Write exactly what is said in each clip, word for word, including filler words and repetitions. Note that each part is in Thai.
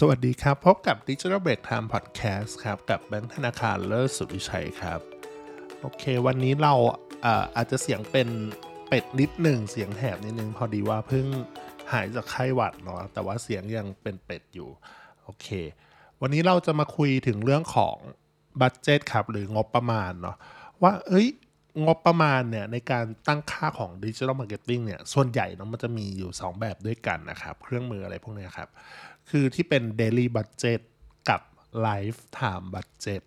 สวัสดีครับพบกับ Digital Break Time Podcast ครับกับแบงค์ธนาคารเลิศสุทธิชัยครับโอเควันนี้เรา เอ่อ อาจจะเสียงเป็นเป็ดนิดหนึ่งเสียงแหบนิดนึงพอดีว่าเพิ่งหายจากไข้หวัดเนาะแต่ว่าเสียงยังเป็นเป็ดอยู่โอเควันนี้เราจะมาคุยถึงเรื่องของบัดเจ็ตครับหรืองบประมาณเนาะว่าเอ้ยงบประมาณเนี่ยในการตั้งค่าของ Digital Marketing เนี่ยส่วนใหญ่เนาะมันจะมีอยู่สองแบบด้วยกันนะครับเครื่องมืออะไรพวกนี้ครับคือที่เป็น Daily Budget กับ Lifetime Budget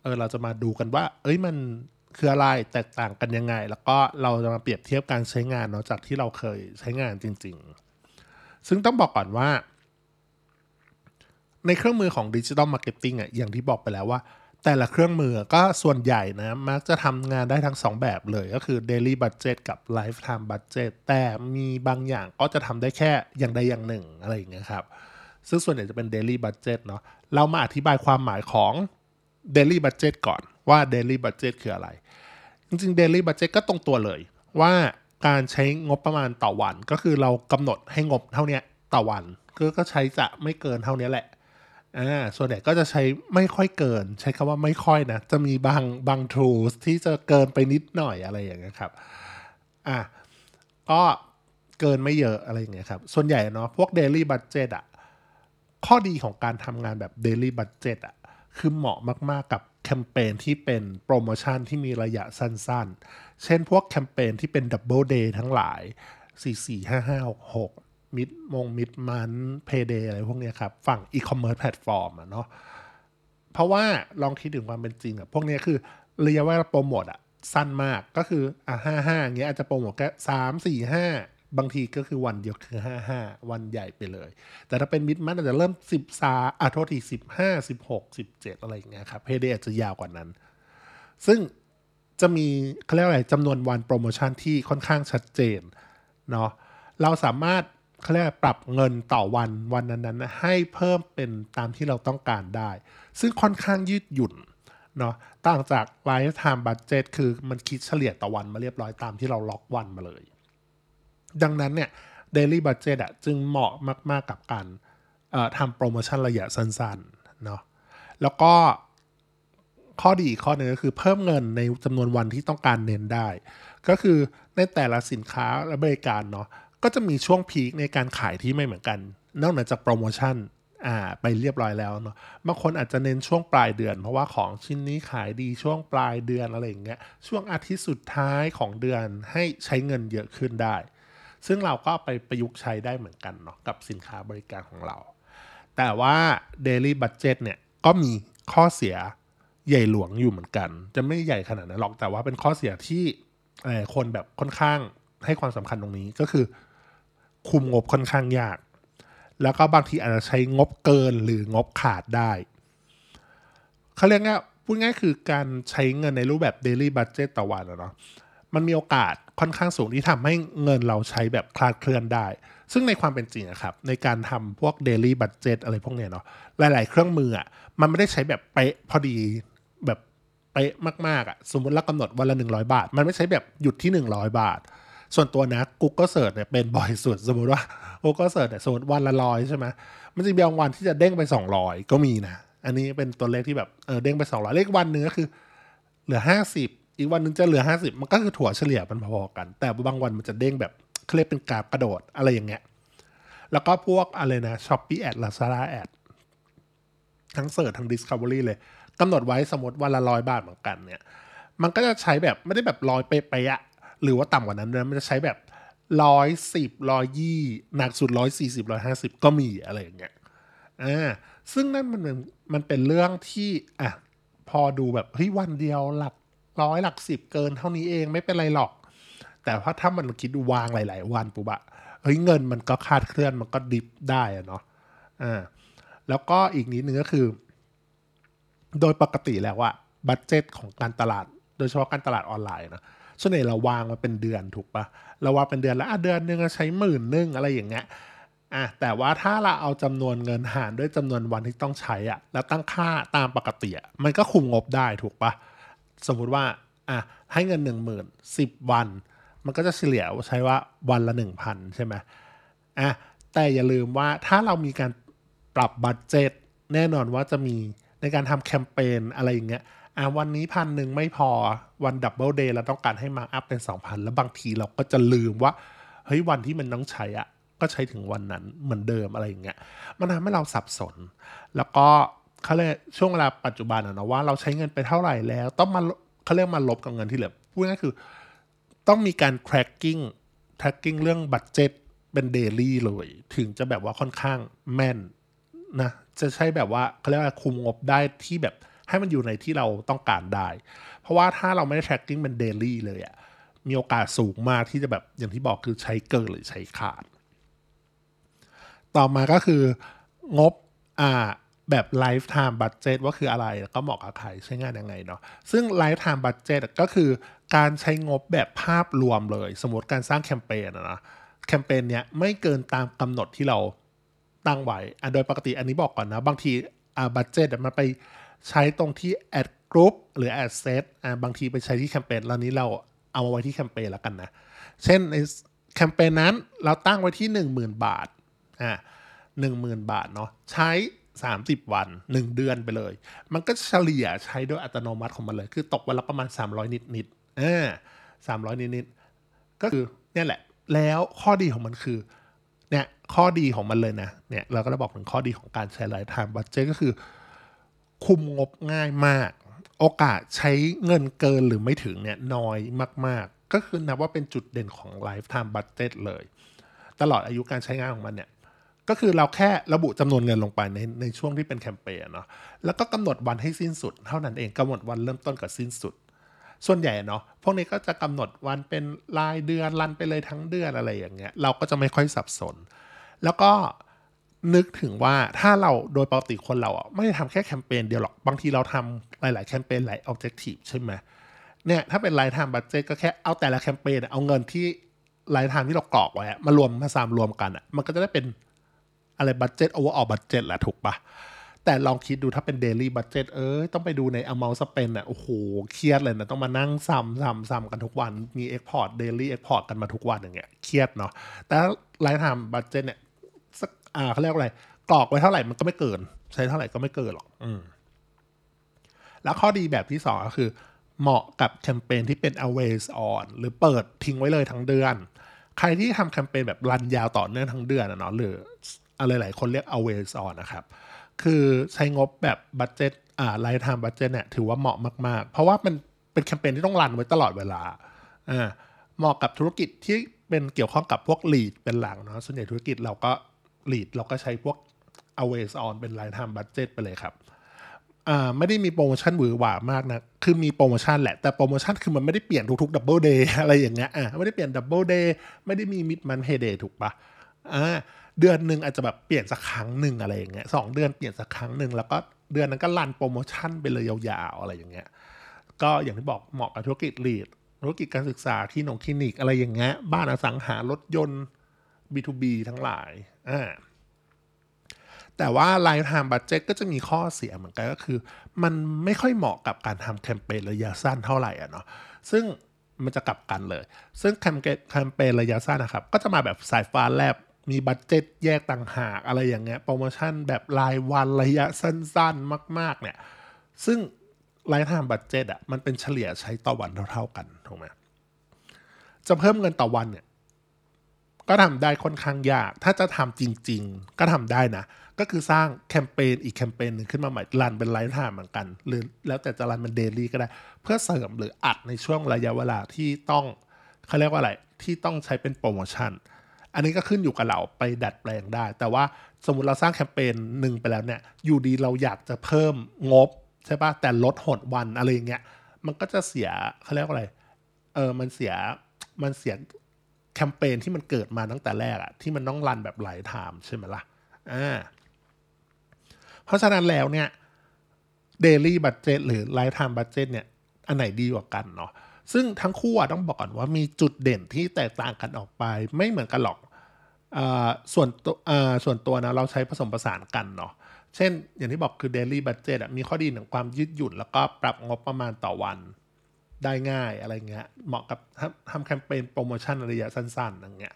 เออเราจะมาดูกันว่าเอ้ยมันคืออะไรแตกต่างกันยังไงแล้วก็เราจะมาเปรียบเทียบการใช้งานเนาะจากที่เราเคยใช้งานจริงๆซึ่งต้องบอกก่อนว่าในเครื่องมือของ Digital Marketing อ่ะอย่างที่บอกไปแล้วว่าแต่ละเครื่องมือก็ส่วนใหญ่นะมักจะทำงานได้ทั้งสองแบบเลยก็คือ Daily Budget กับ Lifetime Budget แต่มีบางอย่างก็จะทำได้แค่อย่างใดอย่างหนึ่งอะไรอย่างเงี้ยครับซึ่งส่วนใหญ่จะเป็น Daily Budget เนาะเรามาอธิบายความหมายของ Daily Budget ก่อนว่า Daily Budget คืออะไรจริงๆ Daily Budget ก็ตรงตัวเลยว่าการใช้งบประมาณต่อวันก็คือเรากำหนดให้งบเท่านี้ต่อวันก็ใช้จะไม่เกินเท่านี้แหละอ่าส่วนใหญ่ก็จะใช้ไม่ค่อยเกินใช้คำว่าไม่ค่อยนะจะมีบางบาง tools ที่จะเกินไปนิดหน่อยอะไรอย่างเงี้ยครับอ่ะก็เกินไม่เยอะอะไรอย่างเงี้ยครับส่วนใหญ่เนาะพวก Daily Budget อ่ะข้อดีของการทำงานแบบ Daily Budget อ่ะคือเหมาะมากๆกับแคมเปญที่เป็นโปรโมชั่นที่มีระยะสั้นๆเช่นพวกแคมเปญที่เป็น Double Day ทั้งหลายสี่ สี่ ห้า ห้า หก หกมิดมงมิดมันเพย์เดย์อะไรพวกนี้ครับฝั่งอีคอมเมิร์ซแพลตฟอร์มอ่ะเนาะเพราะว่าลองคิดถึงความเป็นจริงอ่ะพวกนี้คือระยะเวลาโปรโมทอ่ะสั้นมากก็คืออ่ะห้าสิบห้าอย่างเงี้ยอาจจะโปรโมทแค่สาม สี่ ห้าบางทีก็คือวันเดียวคือห้าสิบห้าวันใหญ่ไปเลยแต่ถ้าเป็นมิดมันอาจจะเริ่มสิบสามอ่ะโทษทีสิบห้า สิบหก สิบเจ็ดอะไรอย่างเงี้ยครับเพย์เดย์อาจจะยาวกว่านั้นซึ่งจะมีเค้าเรียกอะไรจำนวนวันโปรโมชั่นที่ค่อนข้างชัดเจนเนาะเราสามารถเขาเรียกปรับเงินต่อวันวันนั้นๆให้เพิ่มเป็นตามที่เราต้องการได้ซึ่งค่อนข้างยืดหยุ่นเนาะต่างจาก Lifetime Budget คือมันคิดเฉลี่ยต่อวันมาเรียบร้อยตามที่เราล็อกวันมาเลยดังนั้นเนี่ย Daily Budget อ่ะจึงเหมาะมากๆกับการเอ่อทำโปรโมชั่นระยะสั้นๆเนาะแล้วก็ข้อดีอีกข้อนึงก็คือเพิ่มเงินในจำนวนวันที่ต้องการเน้นได้ก็คือในแต่ละสินค้าและบริการเนาะก็จะมีช่วงพีคในการขายที่ไม่เหมือนกันนอกจากโปรโมชั่นอ่าไปเรียบร้อยแล้วเนาะบางคนอาจจะเน้นช่วงปลายเดือนเพราะว่าของชิ้นนี้ขายดีช่วงปลายเดือนอะไรอย่างเงี้ยช่วงอาทิตย์สุดท้ายของเดือนให้ใช้เงินเยอะขึ้นได้ซึ่งเราก็ไปประยุกต์ใช้ได้เหมือนกันเนาะกับสินค้าบริการของเราแต่ว่า Daily Budget เนี่ยก็มีข้อเสียใหญ่หลวงอยู่เหมือนกันจะไม่ใหญ่ขนาดนั้นหรอกแต่ว่าเป็นข้อเสียที่เอ่อคนแบบค่อนข้างให้ความสำคัญตรงนี้ก็คือคุมงบค่อนข้างยากแล้วก็บางทีอาจจะใช้งบเกินหรืองบขาดได้เขาเรียกง่ายพูดง่ายคือการใช้เงินในรูปแบบ Daily Budget ต่อวันเนาะมันมีโอกาสค่อนข้างสูงที่ทำให้เงินเราใช้แบบคลาดเคลื่อนได้ซึ่งในความเป็นจริงนะครับในการทำพวก Daily Budget อะไรพวกเนี้ยเนาะหลายๆเครื่องมืออ่ะมันไม่ได้ใช้แบบเป๊ะพอดีแบบเป๊ะมากๆอ่ะสมมติเรากำหนดวันละหนึ่งร้อยบาทมันไม่ใช้แบบหยุดที่หนึ่งร้อยบาทส่วนตัวนะ Google Search เนี่ยเป็นบ่อยสุดสมมุติว่า Google Search เนี่ยสมมุติวันละหนึ่งร้อยใช่ไหมมันจะมีบางวันที่จะเด้งไปสองร้อยก็มีนะอันนี้เป็นตัวเลขที่แบบเออเด้งไปสองร้อยเลขวันนึงก็คือเหลือห้าสิบอีกวันนึงจะเหลือห้าสิบมันก็คือถั่วเฉลี่ยมันพอๆกันแต่บางวันมันจะเด้งแบบเคลียร์เป็นกราฟกระโดดอะไรอย่างเงี้ยแล้วก็พวกอะไรนะ Shopee Ad Lazada Ad ทั้ง Search ทั้ง Discovery เลยกำหนดไว้สมมุติวันละหนึ่งร้อยบาทเหมือนกันเนี่ยมันก็จะใช้แบบไม่ได้แบบหนึ่งร้อยเป๊ะๆอ่ะหรือว่าต่ำกว่านั้นนะมันจะใช้แบบหนึ่งร้อยสิบ หนึ่งร้อยยี่สิบหนักสุดหนึ่งร้อยสี่สิบ หนึ่งร้อยห้าสิบก็มีอะไรอย่างเงี้ยอ่าซึ่งนั่นมันมันเป็นเรื่องที่อ่ะพอดูแบบเฮ้ยวันเดียวหลักร้อยหลักสิบเกินเท่านี้เองไม่เป็นไรหรอกแต่ว่าถ้ามันคิดดูวางหลายๆวันปุ๊บอะเฮ้ยเงินมันก็คาดเคลื่อนมันก็ดิฟได้อะเนาะอ่าแล้วก็อีกนิดนึงก็คือโดยปกติแล้วอะบัดเจ็ตของการตลาดโดยเฉพาะการตลาดออนไลน์นะส่วนใหญ่เราวางมาเป็นเดือนถูกปะเราวางเป็นเดือนแล้วอ่ะเดือนนึงใช้หมื่นนึงอะไรอย่างเงี้ยอ่ะแต่ว่าถ้าเราเอาจำนวนเงินหารด้วยจำนวนวันที่ต้องใช้อ่ะแล้วตั้งค่าตามปกติอ่ะมันก็คุมงบได้ถูกปะสมมุติว่าอ่ะให้เงิน หนึ่งหมื่น สิบวันมันก็จะเฉลี่ยใช้ว่าวันละ หนึ่งพัน ใช่ไหมอ่ะแต่อย่าลืมว่าถ้าเรามีการ ปรับบัดเจ็ตแน่นอนว่าจะมีในการทำแคมเปญอะไรอย่างเงี้ยอ่ะวันนี้พันหนึ่งไม่พอวันดับเบิลเดย์เราต้องการให้มาอัพเป็น สองพัน แล้วบางทีเราก็จะลืมว่าเฮ้ยวันที่มันต้องใช้อ่ะก็ใช้ถึงวันนั้นเหมือนเดิมอะไรอย่างเงี้ยมันทำให้เราสับสนแล้วก็เขาเรียกช่วงเวลาปัจจุบันอะนะว่าเราใช้เงินไปเท่าไหร่แล้วต้องมาเขาเรียกมาลบกับเงินที่เหลือพูดง่ายคือต้องมีการ tracking tracking เรื่องบัดเจ็ตเป็นเดลี่เลยถึงจะแบบว่าค่อนข้างแม่นนะจะใช้แบบว่าเขาเรียกว่าคุมงบได้ที่แบบให้มันอยู่ในที่เราต้องการได้เพราะว่าถ้าเราไม่ได้ tracking เป็นเดลี่เลยอะมีโอกาสสูงมากที่จะแบบอย่างที่บอกคือใช้เกินหรือใช้ขาดต่อมาก็คืองบอ่าแบบ Lifetime Budget ว่าคืออะไรแล้วก็เหมาะกับใครใช้งานยังไงเนาะซึ่ง Lifetime Budget ก็คือการใช้งบแบบภาพรวมเลยสมมติการสร้างแคมเปญอ่ะนะแคมเปญเนี้ยไม่เกินตามกำหนดที่เราตั้งไว้อ่ะโดยปกติอันนี้บอกก่อนนะบางทีอ่า budget มันไปใช้ตรงที่ ad group หรือ ad set อ่าบางทีไปใช้ที่แคมเปญแล้วนี้เราเอามาไว้ที่แคมเปญแล้วกันนะเช่นในแคมเปญนั้นเราตั้งไว้ที่ หนึ่งหมื่น บาทอ่า หนึ่งหมื่น บาทเนาะใช้สามสิบวันหนึ่งเดือนไปเลยมันก็เฉลี่ยใช้โดยอัตโนมัติของมันเลยคือตกวันละประมาณสามร้อยนิดๆอ่าสามร้อยนิดๆก็คือเนี่ยแหละแล้วข้อดีของมันคือเนี่ยข้อดีของมันเลยนะเนี่ยเราก็จะบอกถึงข้อดีของการใช้ Lifetime Budget ก็คือคุมงบง่ายมากโอกาสใช้เงินเกินหรือไม่ถึงเนี่ยน้อยมากๆก็คือนับว่าเป็นจุดเด่นของ Lifetime Budget เลยตลอดอายุการใช้งานของมันเนี่ยก็คือเราแค่ระบุจำนวนเงินลงไปในในช่วงที่เป็นแคมเปญเนาะแล้วก็กำหนดวันให้สิ้นสุดเท่านั้นเองกำหนดวันเริ่มต้นกับสิ้นสุดส่วนใหญ่เนาะพวกนี้ก็จะกำหนดวันเป็นรายเดือนรันไปเลยทั้งเดือนอะไรอย่างเงี้ยเราก็จะไม่ค่อยสับสนแล้วก็นึกถึงว่าถ้าเราโดยปกติคนเราอ่ะไม่ได้ทำแค่แคมเปญเดียวหรอกบางทีเราทำหลายๆแคมเปญหลายออบเจกตีฟใช่ไหมเนี่ยถ้าเป็นรายทางบัดเจ็ตก็แค่เอาแต่ละแคมเปญเอาเงินที่รายทางที่เรากรอกไว้มารวมมาสามรวมกันอ่ะมันก็จะได้เป็นอะไรบัดเจ็ตโอเวอร์ออลบัดเจ็ตแหละถูกปะแต่ลองคิดดูถ้าเป็นเดลี่บัดเจ็ตเอ้ยต้องไปดูใน amount spend น่ะโอ้โหเครียดเลยนะต้องมานั่งซ้ำๆๆกันทุกวันมี export daily export กันมาทุกวันอย่างเงี้ยเครียดเนาะแต่รายทางบัดเจ็ตเนี่ยอ่าเขาเรียกว่าอะไรกรอกไว้เท่าไหร่มันก็ไม่เกินใช้เท่าไหร่ก็ไม่เกินหรอกอืมแล้วข้อดีแบบที่สองก็คือเหมาะกับแคมเปญที่เป็น always on หรือเปิดทิ้งไว้เลยทั้งเดือนใครที่ทำแคมเปญแบบรันยาวต่อเนื่องทั้งเดือนเนาะหรืออะไรหลายคนเรียก always on นะครับคือใช้งบแบบบัดเจ็ตอ่า Lifetime Budget เนี่ยถือว่าเหมาะมากๆเพราะว่ามันเป็นแคมเปญที่ต้องรันไว้ตลอดเวลาอ่าเหมาะกับธุรกิจที่เป็นเกี่ยวข้องกับพวก lead เป็นหลักเนาะส่วนใหญ่ธุรกิจเราก็ lead เราก็ใช้พวก always on เป็น Lifetime Budget ไปเลยครับอ่าไม่ได้มีโปรโมชั่นหวือหวามากนะคือมีโปรโมชั่นแหละแต่โปรโมชั่นคือมันไม่ได้เปลี่ยนทุกๆ Double Day อะไรอย่างเงี้ยอ่ะไม่ได้เปลี่ยน Double Day ไม่ได้มี Mid Month Payday ถูกปะอ่าเดือนหนึ่งอาจจะแบบเปลี่ยนสักครั้งหนึ่งอะไรอย่างเงี้ยสองเดือนเปลี่ยนสักครั้งหนึ่งแล้วก็เดือนนั้นก็รันโปรโมชั่นไปเลยยาวๆอะไรอย่างเงี้ยก็อย่างที่บอกเหมาะกับธุรกิจลีดธุรกิจการศึกษาที่หนองคลินิกอะไรอย่างเงี้ยบ้านอสังหารถยนต์ บี ทู บี ทั้งหลายอ่าแต่ว่า Lifetime Budget ก็จะมีข้อเสียเหมือนกันก็คือมันไม่ค่อยเหมาะกับการทำแคมเปญระยะสั้นเท่าไหร่อ่ะเนาะซึ่งมันจะกลับกันเลยซึ่งแคมเปญแคมเปญระยะสั้นนะครับก็จะมาแบบสายฟ้าแลบมีบัดเจ็ตแยกต่างหากอะไรอย่างเงี้ยโปรโมชั่นแบบรายวันระยะสั้นๆมากๆเนี่ยซึ่งรายทางบัดเจ็ตอ่ะมันเป็นเฉลี่ยใช้ต่อวันเท่าๆกันถูกไหมจะเพิ่มเงินต่อวันเนี่ยก็ทำได้ค่อนข้างยากถ้าจะทำจริงๆก็ทำได้นะก็คือสร้างแคมเปญอีกแคมเปญหนึ่งขึ้นมาใหม่รันเป็นรายทางเหมือนกันหรือแล้วแต่จะรันเป็นเดลี่ก็ได้เพื่อเสริมหรืออัดในช่วงระยะเวลาที่ต้องเขาเรียกว่าอะไรที่ต้องใช้เป็นโปรโมชั่นอันนี้ก็ขึ้นอยู่กับเราไปดัดแปลงได้แต่ว่าสมมุติเราสร้างแคมเปญหนึ่งไปแล้วเนี่ยอยู่ดีเราอยากจะเพิ่มงบใช่ป่ะแต่ลดหดวันอะไรอย่างเงี้ยมันก็จะเสียเขาเรียกว่าอะไรเออมันเสียมันเสียแคมเปญที่มันเกิดมาตั้งแต่แรกอะที่มันต้องรันแบบหลายไทม์ใช่ไหมล่ะอ่าเพราะฉะนั้นแล้วเนี่ย Daily Budget หรือ Lifetime Budget เนี่ยอันไหนดีกว่ากันเนาะซึ่งทั้งคู่ต้องบอกก่อนว่ามีจุดเด่นที่แตกต่างกันออกไปไม่เหมือนกันหรอกส่วนตัวส่วนตัวนะเราใช้ผสมผสานกันเนาะเช่นอย่างที่บอกคือ Daily Budget มีข้อดีของความยืดหยุ่นแล้วก็ปรับงบประมาณต่อวันได้ง่ายอะไรเงี้ยเหมาะกับทำแคมเปญโปรโมชั่นระยะสั้นๆอย่างเงี้ย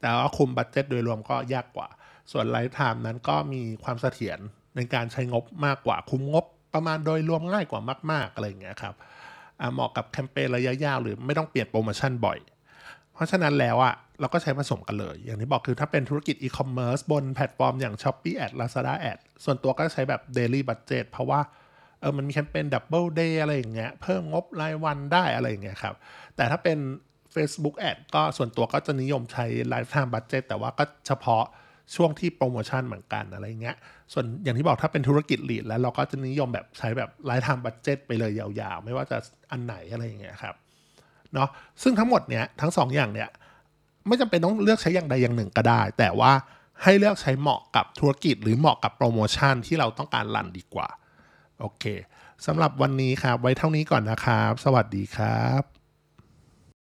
แต่ว่าคุมบัดเจ็ตโดยรวมก็ยากกว่า ส่วน Lifetime นั้นก็มีความเสถียรในการใช้งบมากกว่าคุ้มงบประมาณโดยรวมง่ายกว่ามากๆอะไรอย่างเงี้ยครับเหมาะกับแคมเปญระยะยาวหรือไม่ต้องเปลี่ยนโปรโมชั่นบ่อยเพราะฉะนั้นแล้วอ่ะเราก็ใช้ผสมกันเลยอย่างที่บอกคือถ้าเป็นธุรกิจอีคอมเมิร์ซบนแพลตฟอร์มอย่าง Shopee Ad Lazada Ad ส่วนตัวก็ใช้แบบ Daily Budget เพราะว่าเออมันมีแคมเปญ Double Day อะไรอย่างเงี้ยเพิ่มงบรายวันได้อะไรอย่างเงี้ยครับแต่ถ้าเป็น Facebook Ad ก็ส่วนตัวก็จะนิยมใช้ Lifetime Budget แต่ว่าก็เฉพาะช่วงที่โปรโมชั่นเหมือนกันอะไรเงี้ยส่วนอย่างที่บอกถ้าเป็นธุรกิจ Lead แล้วเราก็จะนิยมแบบใช้แบบ Lifetime Budget ไปเลยยาวๆไม่ว่าจะอันไหนอะไรอย่างเงี้ยครับเนาะซึ่งทั้งหมดเนี้ยทั้งสองอย่างเนี้ยไม่จำเป็นต้องเลือกใช้อย่างใดอย่างหนึ่งก็ได้แต่ว่าให้เลือกใช้เหมาะกับธุรกิจหรือเหมาะกับโปรโมชั่นที่เราต้องการรันดีกว่าโอเคสำหรับวันนี้ครับไว้เท่านี้ก่อนนะครับสวัสดีครับ